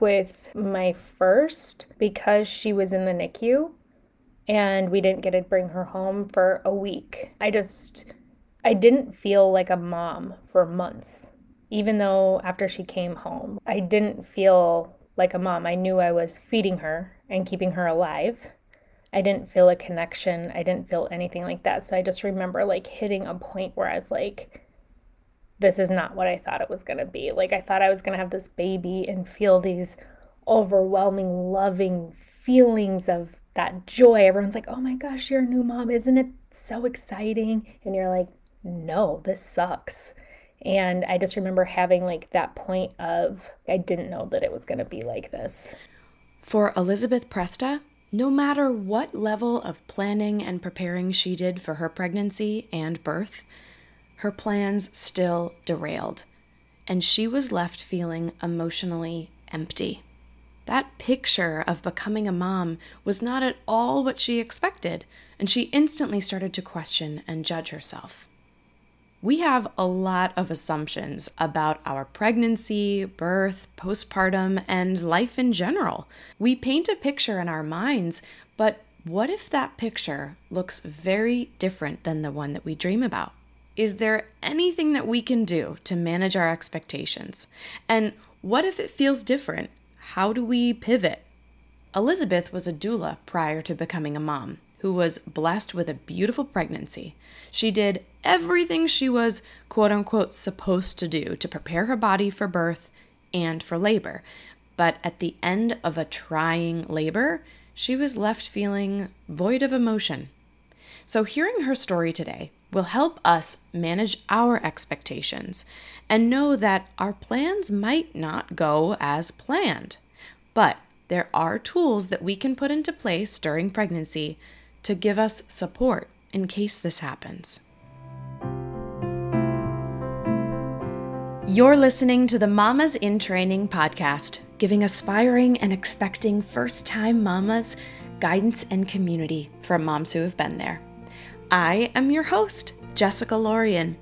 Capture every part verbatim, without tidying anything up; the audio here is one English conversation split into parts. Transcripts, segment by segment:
with my first because she was in the N I C U and we didn't get to bring her home for a week. I just, I didn't feel like a mom for months, even though after she came home, I didn't feel like a mom. I knew I was feeding her and keeping her alive. I didn't feel a connection. I didn't feel anything like that. So I just remember like hitting a point where I was like, this is not what I thought it was going to be. Like, I thought I was going to have this baby and feel these overwhelming, loving feelings of that joy. Everyone's like, oh my gosh, you're a new mom. Isn't it so exciting? And you're like, no, this sucks. And I just remember having like that point of, I didn't know that it was going to be like this. For Elizabeth Presta, no matter what level of planning and preparing she did for her pregnancy and birth, her plans still derailed, and she was left feeling emotionally empty. That picture of becoming a mom was not at all what she expected, and she instantly started to question and judge herself. We have a lot of assumptions about our pregnancy, birth, postpartum, and life in general. We paint a picture in our minds, but what if that picture looks very different than the one that we dream about? Is there anything that we can do to manage our expectations? And what if it feels different? How do we pivot? Elizabeth was a doula prior to becoming a mom, who was blessed with a beautiful pregnancy. She did everything she was, quote unquote, supposed to do to prepare her body for birth and for labor. But at the end of a trying labor, she was left feeling void of emotion. So hearing her story today will help us manage our expectations and know that our plans might not go as planned, but there are tools that we can put into place during pregnancy to give us support in case this happens. You're listening to the Mamas in Training podcast, giving aspiring and expecting first-time mamas guidance and community from moms who have been there. I am your host, Jessica Lorian.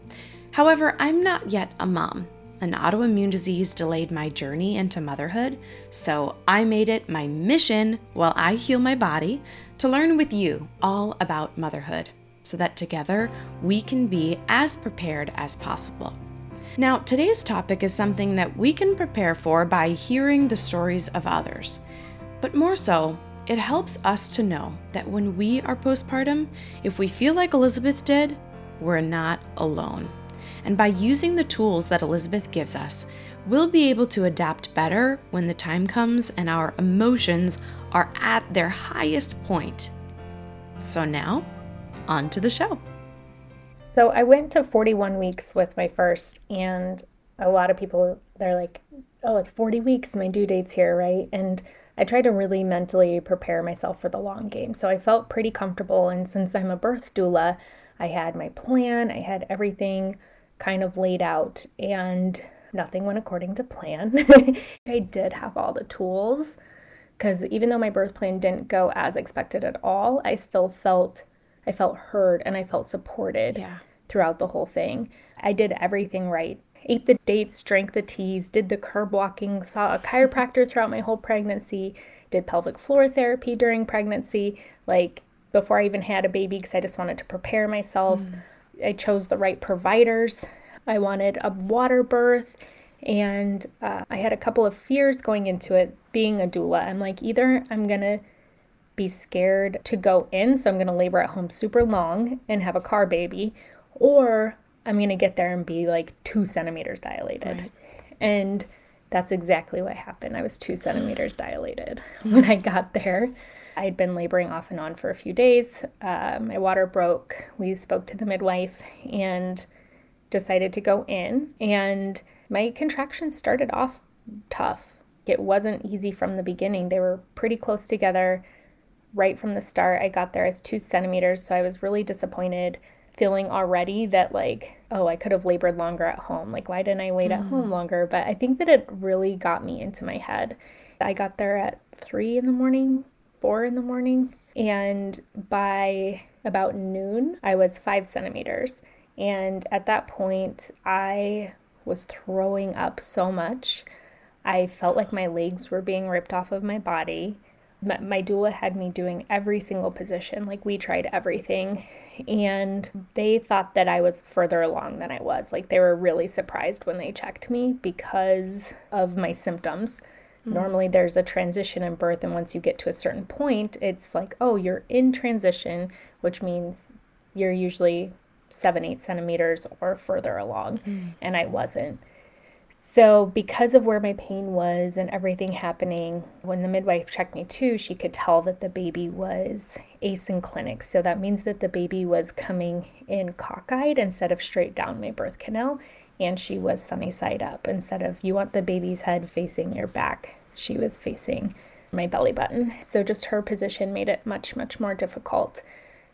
However, I'm not yet a mom. An autoimmune disease delayed my journey into motherhood, so I made it my mission while I heal my body to learn with you all about motherhood so that together we can be as prepared as possible. Now, today's topic is something that we can prepare for by hearing the stories of others, but more so, it helps us to know that when we are postpartum, if we feel like Elizabeth did, we're not alone. And by using the tools that Elizabeth gives us, we'll be able to adapt better when the time comes and our emotions are at their highest point. So now, on to the show. So I went to forty-one weeks with my first, and a lot of people, they're like, oh, it's forty weeks, my due date's here, right? And I try to really mentally prepare myself for the long game. So I felt pretty comfortable. And since I'm a birth doula, I had my plan. I had everything kind of laid out and nothing went according to plan. I did have all the tools because even though my birth plan didn't go as expected at all, I still felt, I felt heard and I felt supported yeah. throughout the whole thing. I did everything right. Ate the dates, drank the teas, did the curb walking, saw a chiropractor throughout my whole pregnancy, did pelvic floor therapy during pregnancy, like before I even had a baby because I just wanted to prepare myself. Mm. I chose the right providers. I wanted a water birth, and uh, I had a couple of fears going into it being a doula. I'm like, either I'm going to be scared to go in, so I'm going to labor at home super long and have a car baby, or I'm going to get there and be like two centimeters dilated. Right. And that's exactly what happened. I was two centimeters dilated when I got there. I had been laboring off and on for a few days. Uh, my water broke. We spoke to the midwife and decided to go in. And my contractions started off tough. It wasn't easy from the beginning. They were pretty close together right from the start. I got there as two centimeters, so I was really disappointed, feeling already that like, oh, I could have labored longer at home. Like, why didn't I wait mm. at home longer? But I think that it really got me into my head. I got there at three in the morning, four in the morning, and by about noon, I was five centimeters. And at that point, I was throwing up so much. I felt like my legs were being ripped off of my body. My, my doula had me doing every single position. Like, we tried everything, and they thought that I was further along than I was. Like, they were really surprised when they checked me because of my symptoms. Mm-hmm. Normally there's a transition in birth, and once you get to a certain point, it's like, oh, you're in transition, which means you're usually seven, eight centimeters or further along. Mm-hmm. And I wasn't. So because of where my pain was and everything happening, when the midwife checked me too, she could tell that the baby was asynclinic. So that means that the baby was coming in cockeyed instead of straight down my birth canal. And she was sunny side up. Instead of, you want the baby's head facing your back, she was facing my belly button. So just her position made it much, much more difficult.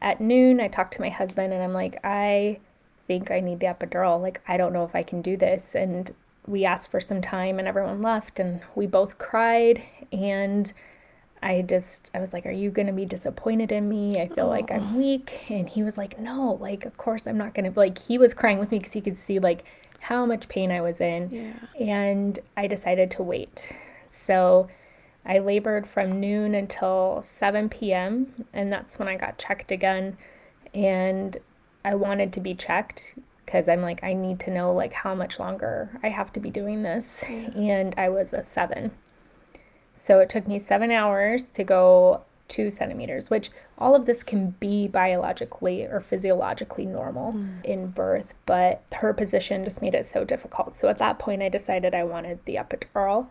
At noon, I talked to my husband and I'm like, I think I need the epidural. Like, I don't know if I can do this. And we asked for some time and everyone left and we both cried. And I just, I was like, are you going to be disappointed in me? I feel Aww. Like I'm weak. And he was like, no, like, of course I'm not going to, like, he was crying with me because he could see like how much pain I was in. Yeah. And I decided to wait. So I labored from noon until seven p.m. and that's when I got checked again. And I wanted to be checked because I'm like, I need to know, like, how much longer I have to be doing this. Mm-hmm. And I was a seven. So it took me seven hours to go two centimeters, which all of this can be biologically or physiologically normal mm. in birth, but her position just made it so difficult. So at that point, I decided I wanted the epidural.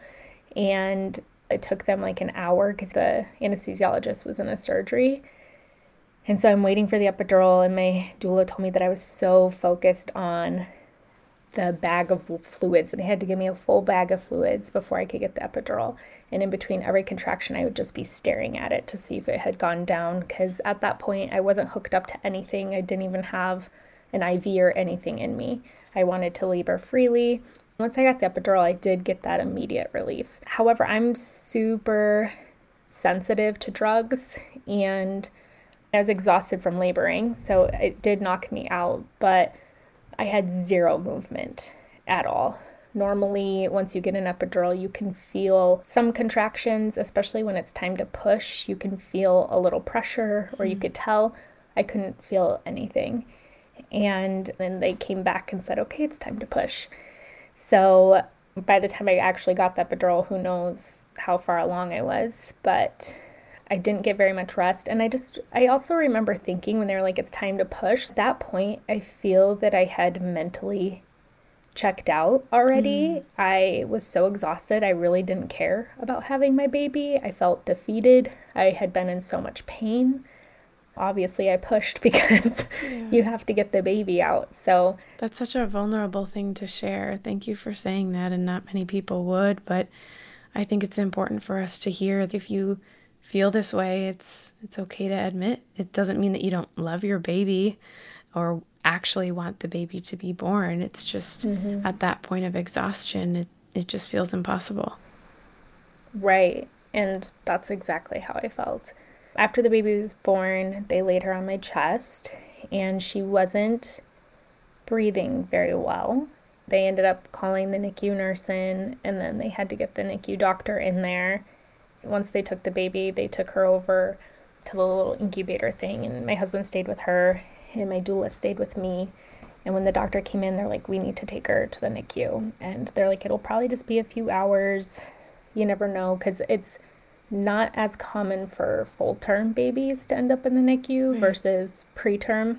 And it took them like an hour because the anesthesiologist was in a surgery. And so I'm waiting for the epidural, and my doula told me that I was so focused on the bag of fluids. They had to give me a full bag of fluids before I could get the epidural. And in between every contraction, I would just be staring at it to see if it had gone down, because at that point, I wasn't hooked up to anything. I didn't even have an I V or anything in me. I wanted to labor freely. Once I got the epidural, I did get that immediate relief. However, I'm super sensitive to drugs, and I was exhausted from laboring, so it did knock me out, but I had zero movement at all. Normally, once you get an epidural, you can feel some contractions, especially when it's time to push. You can feel a little pressure, or you could tell. I couldn't feel anything. And then they came back and said, okay, it's time to push. So by the time I actually got the epidural, who knows how far along I was, but I didn't get very much rest. And I just, I also remember thinking when they were like, it's time to push. At that point, I feel that I had mentally checked out already. Mm. I was so exhausted. I really didn't care about having my baby. I felt defeated. I had been in so much pain. Obviously, I pushed because yeah. you have to get the baby out. So that's such a vulnerable thing to share. Thank you for saying that. And not many people would, but I think it's important for us to hear. If you feel this way, it's it's okay to admit. It doesn't mean that you don't love your baby or actually want the baby to be born. It's just mm-hmm. at that point of exhaustion, it, it just feels impossible. Right. And that's exactly how I felt. After the baby was born, they laid her on my chest and she wasn't breathing very well. They ended up calling the N I C U nurse in, and then they had to get the N I C U doctor in there. Once they took the baby, they took her over to the little incubator thing, and my husband stayed with her, and my doula stayed with me. And when the doctor came in, they're like, we need to take her to the N I C U. And they're like, it'll probably just be a few hours. You never know, because it's not as common for full-term babies to end up in the N I C U right. versus preterm.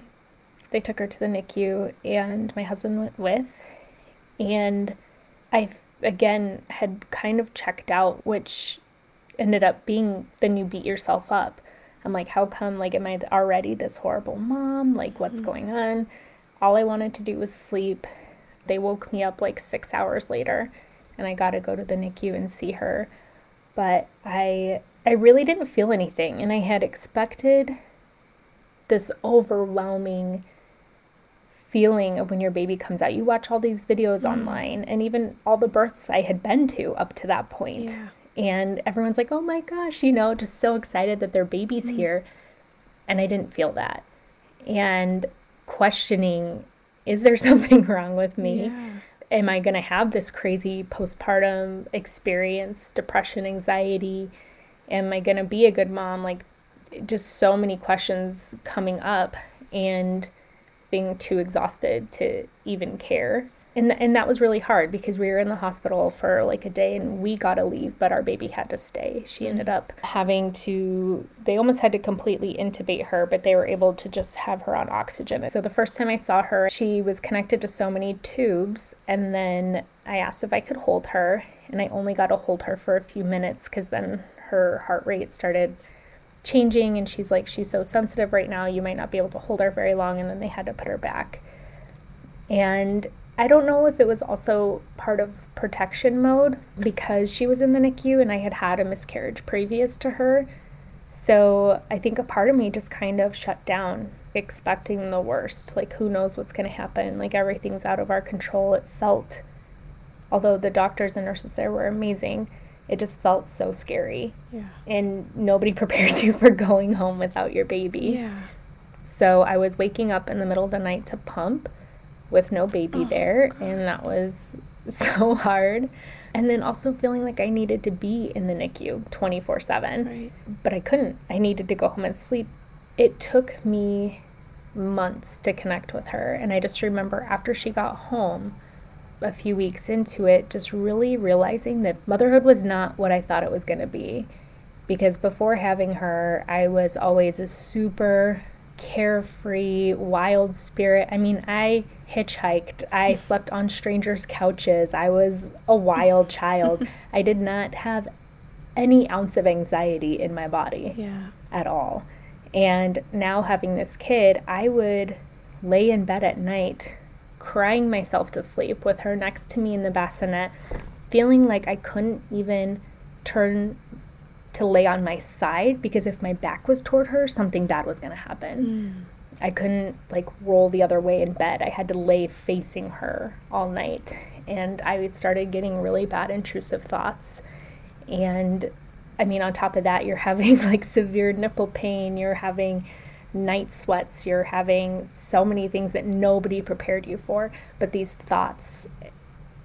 They took her to the N I C U, and my husband went with. And I, again, had kind of checked out, which ended up being, then you beat yourself up. I'm like, how come, like, am I already this horrible mom? Like, what's mm-hmm. going on? All I wanted to do was sleep. They woke me up like six hours later, and I got to go to the N I C U and see her. But I, I really didn't feel anything, and I had expected this overwhelming feeling of when your baby comes out. You watch all these videos mm-hmm. online, and even all the births I had been to up to that point. Yeah. And everyone's like, oh my gosh, you know, just so excited that their baby's mm-hmm. here. And I didn't feel that. And questioning, is there something wrong with me? Yeah. am I going to have this crazy postpartum experience, depression, anxiety? Am I going to be a good mom? Like, just so many questions coming up and being too exhausted to even care. And th- and that was really hard because we were in the hospital for like a day and we got to leave, but our baby had to stay. She ended up having to, they almost had to completely intubate her, but they were able to just have her on oxygen. So the first time I saw her, she was connected to so many tubes. And then I asked if I could hold her, and I only got to hold her for a few minutes because then her heart rate started changing. And she's like, she's so sensitive right now, you might not be able to hold her very long. And then they had to put her back. And I don't know if it was also part of protection mode because she was in the N I C U and I had had a miscarriage previous to her. So I think a part of me just kind of shut down, expecting the worst. Like, who knows what's going to happen? Like, everything's out of our control. It felt, although the doctors and nurses there were amazing, it just felt so scary. Yeah. And nobody prepares you for going home without your baby. Yeah. So I was waking up in the middle of the night to pump with no baby oh, there, God. And that was so hard. And then also feeling like I needed to be in the N I C U twenty-four seven, right. But I couldn't. I needed to go home and sleep. It took me months to connect with her, and I just remember after she got home, a few weeks into it, just really realizing that motherhood was not what I thought it was going to be, because before having her, I was always a super carefree, wild spirit. I mean, I hitchhiked. I slept on strangers' couches. I was a wild child. I did not have any ounce of anxiety in my body yeah. at all. And now having this kid, I would lay in bed at night crying myself to sleep with her next to me in the bassinet, feeling like I couldn't even turn to lay on my side because if my back was toward her, something bad was going to happen. Mm. I couldn't like roll the other way in bed. I had to lay facing her all night. And I started getting really bad intrusive thoughts. And I mean, on top of that, you're having like severe nipple pain, you're having night sweats, you're having so many things that nobody prepared you for. But these thoughts,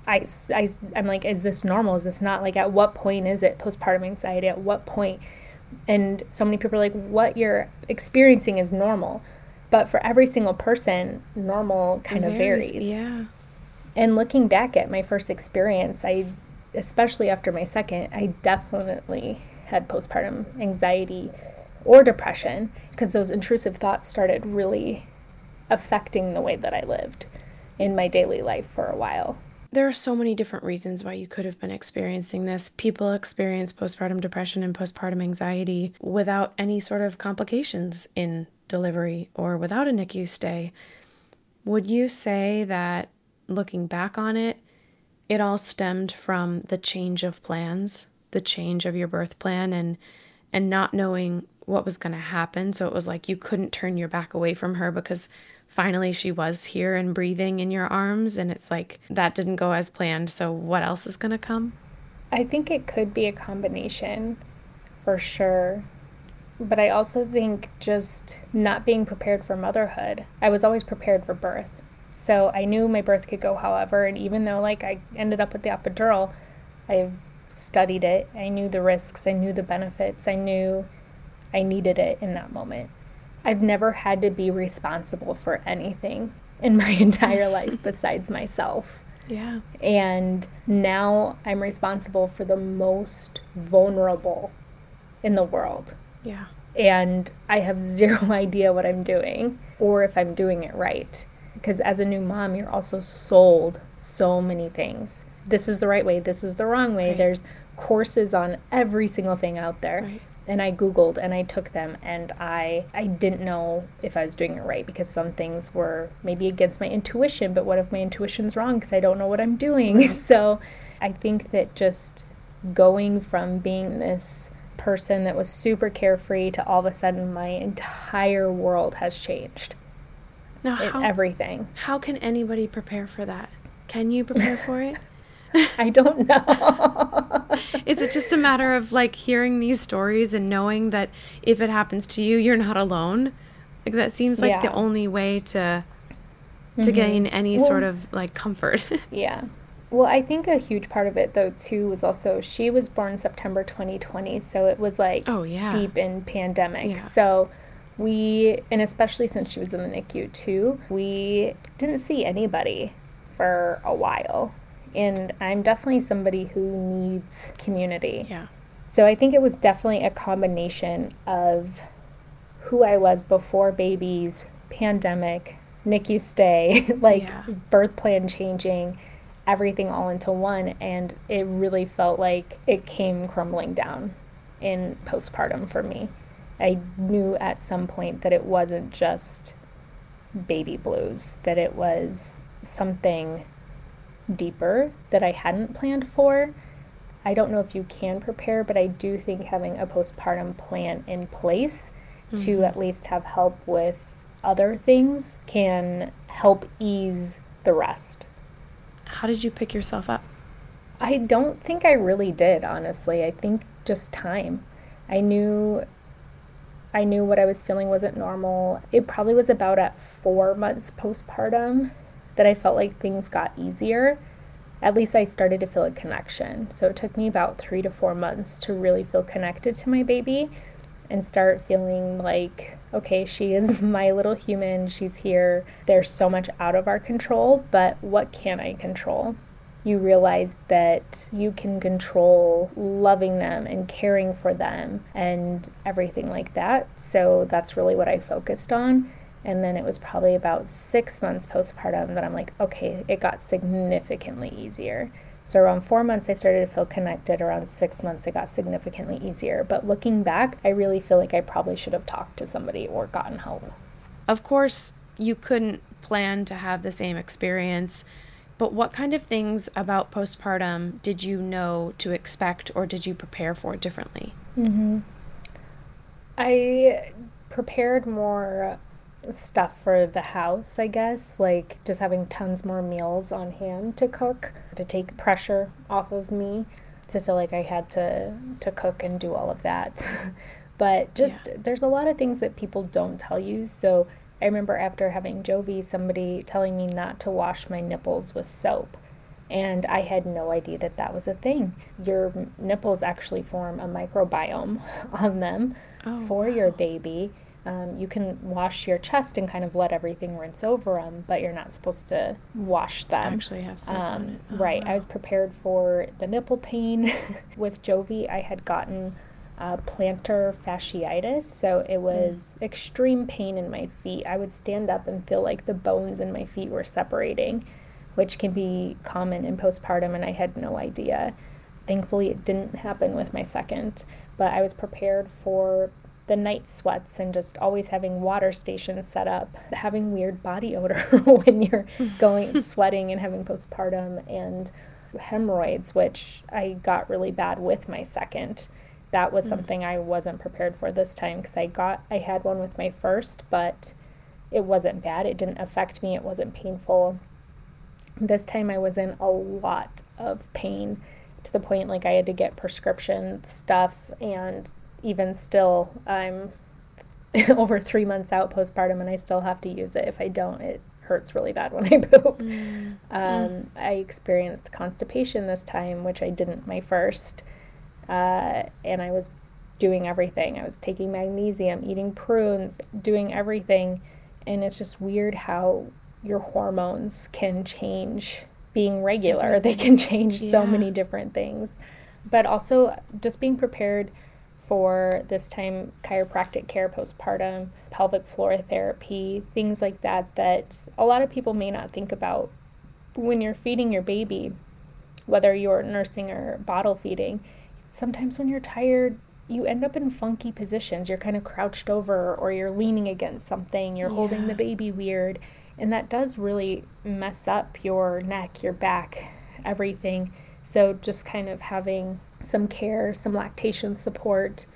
I, I, I'm like, is this normal? Is this not? Like, at what point is it postpartum anxiety? At what point? And so many people are like, what you're experiencing is normal. But for every single person, normal kind of varies. Yeah. And looking back at my first experience, I, especially after my second, I definitely had postpartum anxiety or depression because those intrusive thoughts started really affecting the way that I lived in my daily life for a while. There are so many different reasons why you could have been experiencing this. People experience postpartum depression and postpartum anxiety without any sort of complications in delivery or without a N I C U stay. Would you say that, looking back on it, it all stemmed from the change of plans, the change of your birth plan, and and not knowing what was going to happen? So it was like you couldn't turn your back away from her because finally she was here and breathing in your arms, and it's like that didn't go as planned, so what else is going to come? I think it could be a combination for sure, but I also think just not being prepared for motherhood. I was always prepared for birth, so I knew my birth could go however, and even though like I ended up with the epidural, I've studied it. I knew the risks, I knew the benefits, I knew I needed it in that moment. I've never had to be responsible for anything in my entire life besides myself. Yeah. And now I'm responsible for the most vulnerable in the world. Yeah. And I have zero idea what I'm doing or if I'm doing it right. Because as a new mom, you're also sold so many things. This is the right way. This is the wrong way. Right. There's courses on every single thing out there. Right. And I Googled and I took them, and I I didn't know if I was doing it right because some things were maybe against my intuition, but what if my intuition's wrong because I don't know what I'm doing? So I think that just going from being this person that was super carefree to all of a sudden my entire world has changed. Now, how, everything. How can anybody prepare for that? Can you prepare for it? I don't know. Is it just a matter of like hearing these stories and knowing that if it happens to you, you're not alone? Like, that seems like yeah. the only way to mm-hmm. to gain any well, sort of like comfort. Yeah. Well, I think a huge part of it, though, too, was also she was born September twenty twenty, so it was, like, oh, yeah. deep in pandemic. Yeah. So we, and especially since she was in the N I C U, too, we didn't see anybody for a while. And I'm definitely somebody who needs community. Yeah. So I think it was definitely a combination of who I was before babies, pandemic, N I C U stay, like, yeah. birth plan changing, everything all into one, and it really felt like it came crumbling down in postpartum for me. I knew at some point that it wasn't just baby blues, that it was something deeper that I hadn't planned for. I don't know if you can prepare, but I do think having a postpartum plan in place mm-hmm. to at least have help with other things can help ease the rest. How did you pick yourself up? I don't think I really did, honestly. I think just time. I knew I knew what I was feeling wasn't normal. It probably was about at four months postpartum that I felt like things got easier. At least I started to feel a connection. So it took me about three to four months to really feel connected to my baby and start feeling like, okay, she is my little human, she's here. There's so much out of our control, but what can I control? You realize that you can control loving them and caring for them and everything like that. So that's really what I focused on. And then it was probably about six months postpartum that I'm like, okay, it got significantly easier. So around four months, I started to feel connected. Around six months, it got significantly easier. But looking back, I really feel like I probably should have talked to somebody or gotten help. Of course, you couldn't plan to have the same experience, but what kind of things about postpartum did you know to expect, or did you prepare for differently? Mm-hmm. I prepared more stuff for the house, I guess, like just having tons more meals on hand to cook, to take pressure off of me, to feel like I had to to cook and do all of that. But just yeah. there's a lot of things that people don't tell you. So I remember after having Jovi, somebody telling me not to wash my nipples with soap, and I had no idea that that was a thing. Your nipples actually form a microbiome on them oh, for wow. your baby. Um, you can wash your chest and kind of let everything rinse over them, but you're not supposed to wash them. I actually have soap um, on it. Oh, right. Wow. I was prepared for the nipple pain. With Jovi, I had gotten uh, plantar fasciitis, so it was mm. extreme pain in my feet. I would stand up and feel like the bones in my feet were separating, which can be common in postpartum, and I had no idea. Thankfully, it didn't happen with my second, but I was prepared for the night sweats and just always having water stations set up, having weird body odor when you're going sweating and having postpartum, and hemorrhoids, which I got really bad with my second. That was something I wasn't prepared for this time, because I got I had one with my first, but it wasn't bad. It didn't affect me. It wasn't painful. This time I was in a lot of pain, to the point like I had to get prescription stuff, and even still, I'm over three months out postpartum, and I still have to use it. If I don't, it hurts really bad when I poop. Mm. Um, mm. I experienced constipation this time, which I didn't my first, uh, and I was doing everything. I was taking magnesium, eating prunes, doing everything, and it's just weird how your hormones can change. Being regular, they can change yeah. so many different things. But also just being prepared for this time, chiropractic care postpartum, pelvic floor therapy, things like that, that a lot of people may not think about when you're feeding your baby, whether you're nursing or bottle feeding. Sometimes when you're tired, you end up in funky positions. You're kind of crouched over, or you're leaning against something, you're yeah. holding the baby weird, and that does really mess up your neck, your back, everything. So just kind of having some care, some lactation support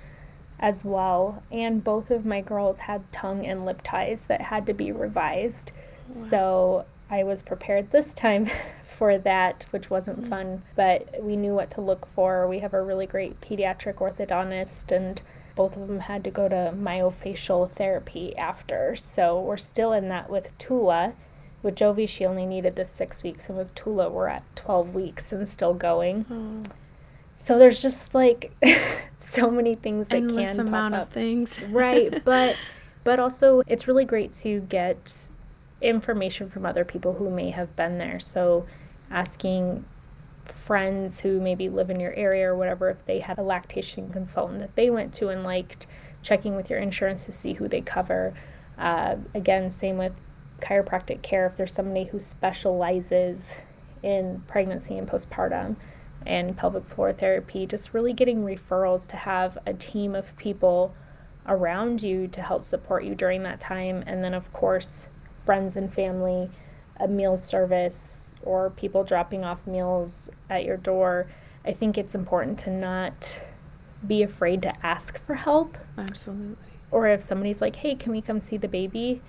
as well. And both of my girls had tongue and lip ties that had to be revised. Wow. So I was prepared this time for that, which wasn't mm-hmm. fun, but we knew what to look for. We have a really great pediatric orthodontist, and both of them had to go to myofascial therapy after. So we're still in that with Tula, With Jovi, she only needed the six weeks, and with Tula, we're at twelve weeks and still going. Mm. So there's just, like, so many things that Endless can pop up. Endless amount of things. Right, but but also it's really great to get information from other people who may have been there. So asking friends who maybe live in your area or whatever, if they had a lactation consultant that they went to and liked, checking with your insurance to see who they cover. Uh, again, same with chiropractic care. If there's somebody who specializes in pregnancy and postpartum and pelvic floor therapy, just really getting referrals to have a team of people around you to help support you during that time. And then, of course, friends and family, a meal service, or people dropping off meals at your door. I think it's important to not be afraid to ask for help. Absolutely. Or if somebody's like, hey, can we come see the baby?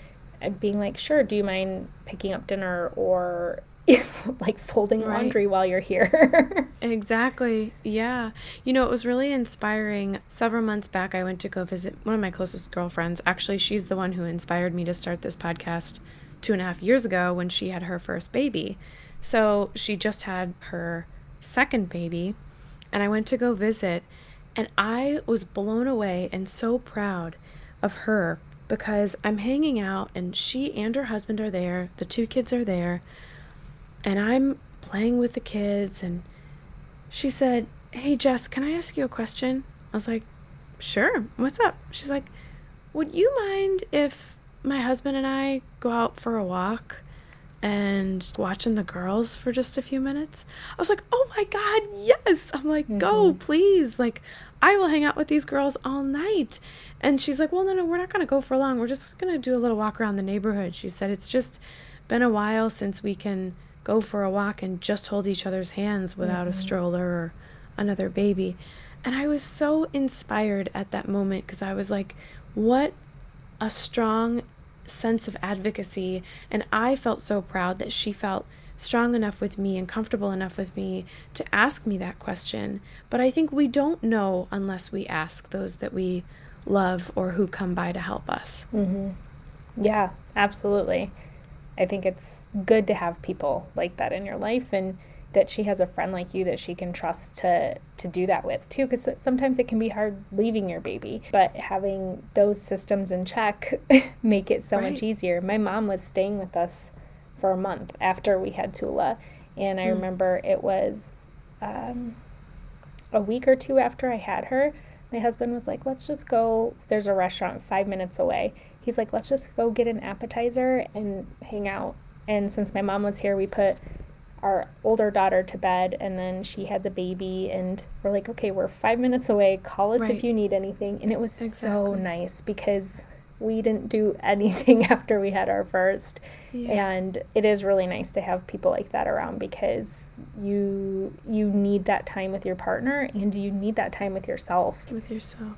And being like, sure, do you mind picking up dinner or like folding right. laundry while you're here? Exactly. Yeah. You know, it was really inspiring. Several months back, I went to go visit one of my closest girlfriends. Actually, she's the one who inspired me to start this podcast two and a half years ago when she had her first baby. So she just had her second baby, and I went to go visit, and I was blown away and so proud of her because I'm hanging out, and she and her husband are there, the two kids are there, and I'm playing with the kids, and she said, hey, Jess, can I ask you a question? I was like, sure, what's up? She's like, would you mind if my husband and I go out for a walk and watching the girls for just a few minutes? I was like, oh my God, yes. I'm like, mm-hmm. go, please. Like, I will hang out with these girls all night. And she's like, well, no, no, we're not going to go for long. We're just going to do a little walk around the neighborhood. She said, it's just been a while since we can go for a walk and just hold each other's hands without mm-hmm. a stroller or another baby. And I was so inspired at that moment because I was like, what a strong sense of advocacy, and I felt so proud that she felt strong enough with me and comfortable enough with me to ask me that question. But I think we don't know unless we ask those that we love or who come by to help us. Mm-hmm. Yeah, absolutely. I think it's good to have people like that in your life, and that she has a friend like you that she can trust to to do that with too, because sometimes it can be hard leaving your baby, but having those systems in check make it so right. much easier. My mom was staying with us for a month after we had Tula, and I mm. remember it was um, a week or two after I had her, my husband was like, let's just go, there's a restaurant five minutes away. He's like, let's just go get an appetizer and hang out. And since my mom was here, we put our older daughter to bed, and then she had the baby, and we're like, okay, we're five minutes away, call us right. if you need anything. And it was exactly. so nice because we didn't do anything after we had our first. Yeah. And it is really nice to have people like that around because you you need that time with your partner, and you need that time with yourself. With yourself.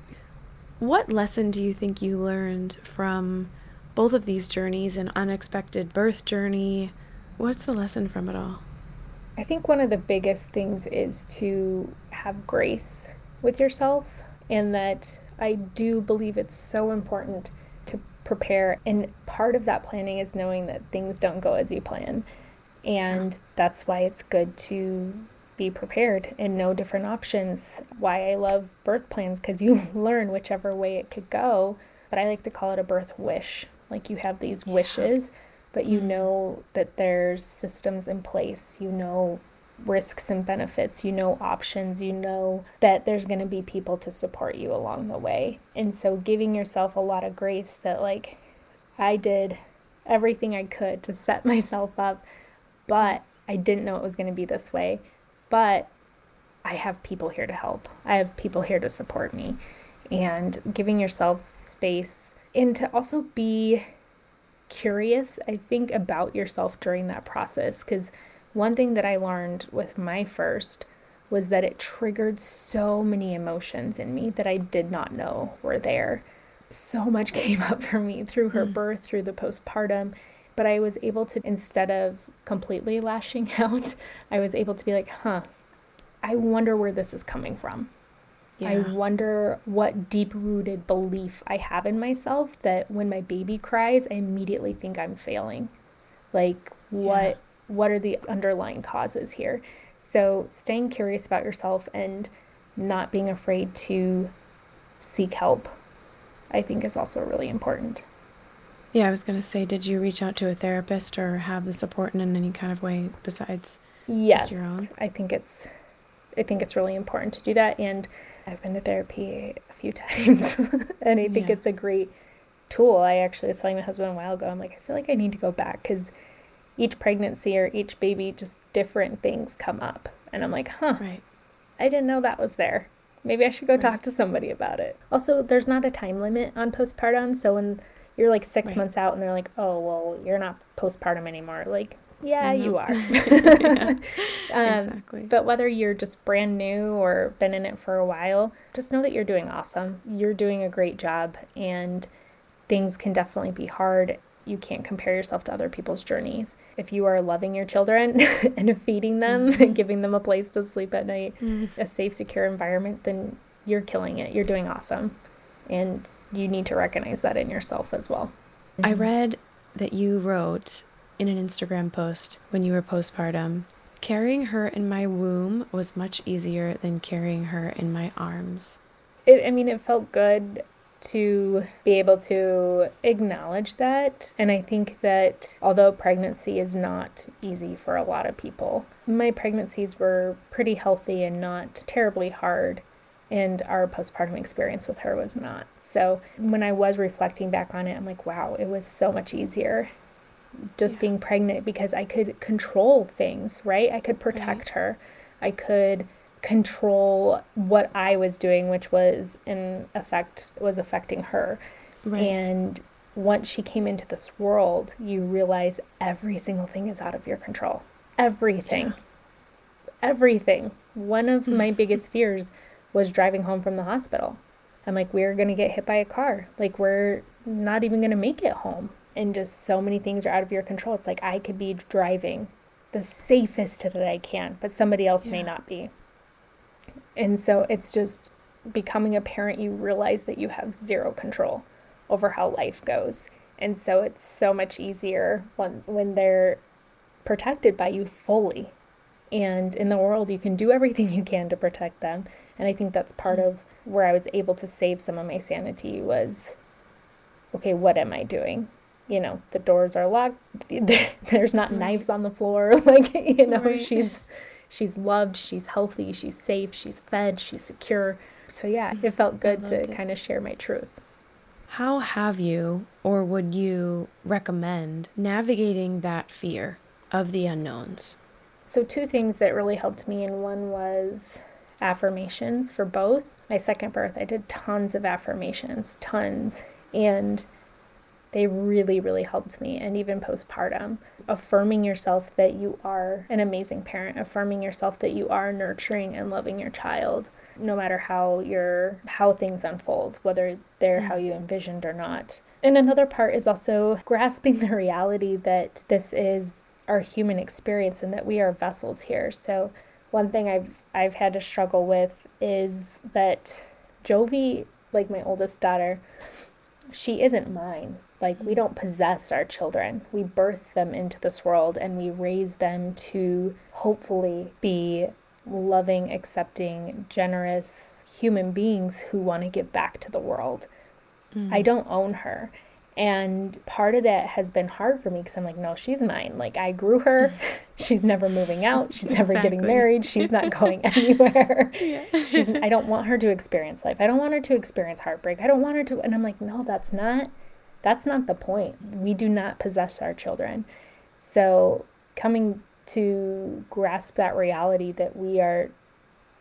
What lesson do you think you learned from both of these journeys, an unexpected birth journey? What's the lesson from it all? I think one of the biggest things is to have grace with yourself, and that I do believe it's so important to prepare. And part of that planning is knowing that things don't go as you plan. And yeah. that's why it's good to be prepared and know different options. Why I love birth plans, because you learn whichever way it could go. But I like to call it a birth wish. Like you have these yeah. wishes, but you know that there's systems in place, you know risks and benefits, you know options, you know that there's going to be people to support you along the way. And so giving yourself a lot of grace that, like, I did everything I could to set myself up, but I didn't know it was going to be this way, but I have people here to help. I have people here to support me. And giving yourself space, and to also be curious, I think, about yourself during that process, because one thing that I learned with my first was that it triggered so many emotions in me that I did not know were there. So much came up for me through her mm. birth, through the postpartum, but I was able to, instead of completely lashing out, I was able to be like, huh, I wonder where this is coming from. Yeah. I wonder what deep-rooted belief I have in myself that when my baby cries, I immediately think I'm failing. Like what, yeah. what are the underlying causes here? So staying curious about yourself and not being afraid to seek help, I think, is also really important. Yeah, I was going to say, did you reach out to a therapist or have the support in any kind of way besides yes, just your own? I think it's, I think it's really important to do that. And I've been to therapy a few times and I think yeah. it's a great tool. I actually was telling my husband a while ago, I'm like, I feel like I need to go back because each pregnancy or each baby, just different things come up. And I'm like, huh, right. I didn't know that was there. Maybe I should go right. talk to somebody about it. Also, there's not a time limit on postpartum. So when you're like six right. months out and they're like, oh, well, you're not postpartum anymore. Like, yeah, mm-hmm. you are. yeah, um, exactly. But whether you're just brand new or been in it for a while, just know that you're doing awesome. You're doing a great job and things can definitely be hard. You can't compare yourself to other people's journeys. If you are loving your children and feeding them mm-hmm. and giving them a place to sleep at night, mm-hmm. a safe, secure environment, then you're killing it. You're doing awesome. And you need to recognize that in yourself as well. I read that you wrote in an Instagram post when you were postpartum, carrying her in my womb was much easier than carrying her in my arms. It, I mean, it felt good to be able to acknowledge that. And I think that although pregnancy is not easy for a lot of people, my pregnancies were pretty healthy and not terribly hard. And our postpartum experience with her was not. So when I was reflecting back on it, I'm like, wow, it was so much easier just yeah. being pregnant because I could control things, right? I could protect right. her. I could control what I was doing, which was in effect was affecting her. Right. And once she came into this world, you realize every single thing is out of your control. Everything. Yeah. Everything. One of my biggest fears was driving home from the hospital. I'm like, we're going to get hit by a car. Like, we're not even going to make it home. And just so many things are out of your control. It's like, I could be driving the safest that I can, but somebody else yeah. may not be. And so it's just becoming a parent, you realize that you have zero control over how life goes. And so it's so much easier when, when they're protected by you fully. And in the world, you can do everything you can to protect them. And I think that's part of where I was able to save some of my sanity was, okay, what am I doing? You know, the doors are locked. There's not right. knives on the floor. Like, you know, right. she's she's loved, she's healthy, she's safe, she's fed, she's secure. So yeah, it felt good to it. kind of share my truth. How have you, or would you recommend navigating that fear of the unknowns? So two things that really helped me, and one was affirmations for both. My second birth, I did tons of affirmations, tons, and they really, really helped me. And even postpartum, affirming yourself that you are an amazing parent, affirming yourself that you are nurturing and loving your child, no matter how your how things unfold, whether they're how you envisioned or not. And another part is also grasping the reality that this is our human experience and that we are vessels here. So one thing I've I've had to struggle with is that Jovi, like my oldest daughter, she isn't mine. Like, we don't possess our children. We birth them into this world and we raise them to hopefully be loving, accepting, generous human beings who want to give back to the world. Mm. I don't own her. And part of that has been hard for me because I'm like, no, she's mine. Like, I grew her. She's never moving out. She's never exactly. getting married. She's not going anywhere. Yeah. She's, I don't want her to experience life. I don't want her to experience heartbreak. I don't want her to. And I'm like, no, that's not, that's not the point. We do not possess our children. So coming to grasp that reality that we are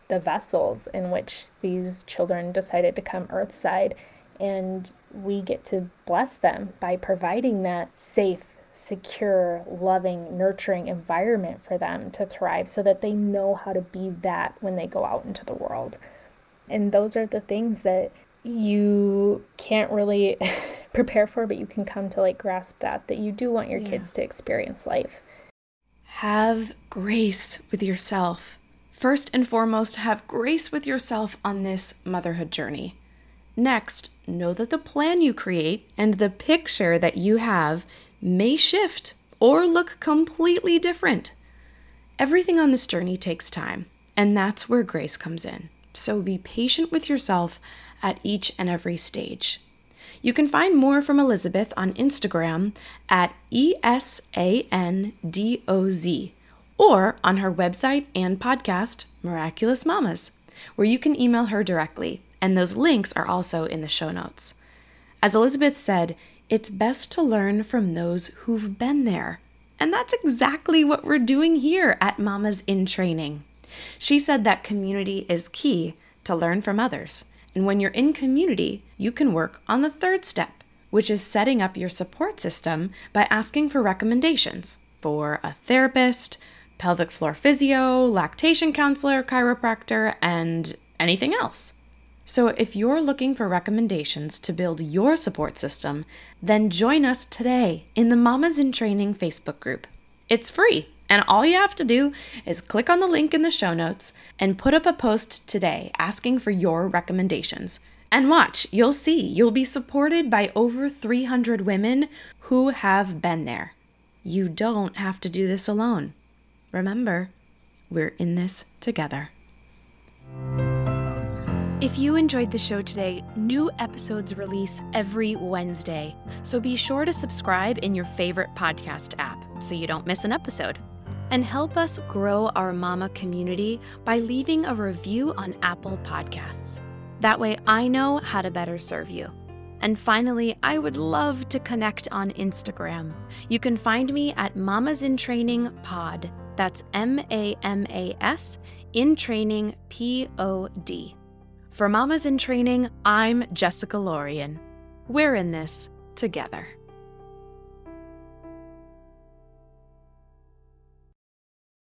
the vessels in which these children decided to come earthside. And we get to bless them by providing that safe, secure, loving, nurturing environment for them to thrive so that they know how to be that when they go out into the world. And those are the things that you can't really prepare for, but you can come to like grasp that, that you do want your yeah. kids to experience life. Have grace with yourself. First and foremost, have grace with yourself on this motherhood journey. Next, know that the plan you create and the picture that you have may shift or look completely different. Everything on this journey takes time, and that's where grace comes in. So be patient with yourself at each and every stage. You can find more from Elizabeth on Instagram at E S A N D O Z or on her website and podcast, Miraculous Mamas, where you can email her directly, and those links are also in the show notes. As Elizabeth said, it's best to learn from those who've been there, and that's exactly what we're doing here at Mamas in Training. She said that community is key to learn from others, and when you're in community, you can work on the third step, which is setting up your support system by asking for recommendations for a therapist, pelvic floor physio, lactation counselor, chiropractor, and anything else. So if you're looking for recommendations to build your support system, then join us today in the Mamas in Training Facebook group. It's free, and all you have to do is click on the link in the show notes and put up a post today asking for your recommendations. And watch, you'll see, you'll be supported by over three hundred women who have been there. You don't have to do this alone. Remember, we're in this together. If you enjoyed the show today, new episodes release every Wednesday, so be sure to subscribe in your favorite podcast app so you don't miss an episode. And help us grow our mama community by leaving a review on Apple Podcasts. That way I know how to better serve you. And finally, I would love to connect on Instagram. You can find me at Mamas in Training Pod. That's M A M A S in Training P O D. For Mamas in Training, I'm Jessica Lorian. We're in this together.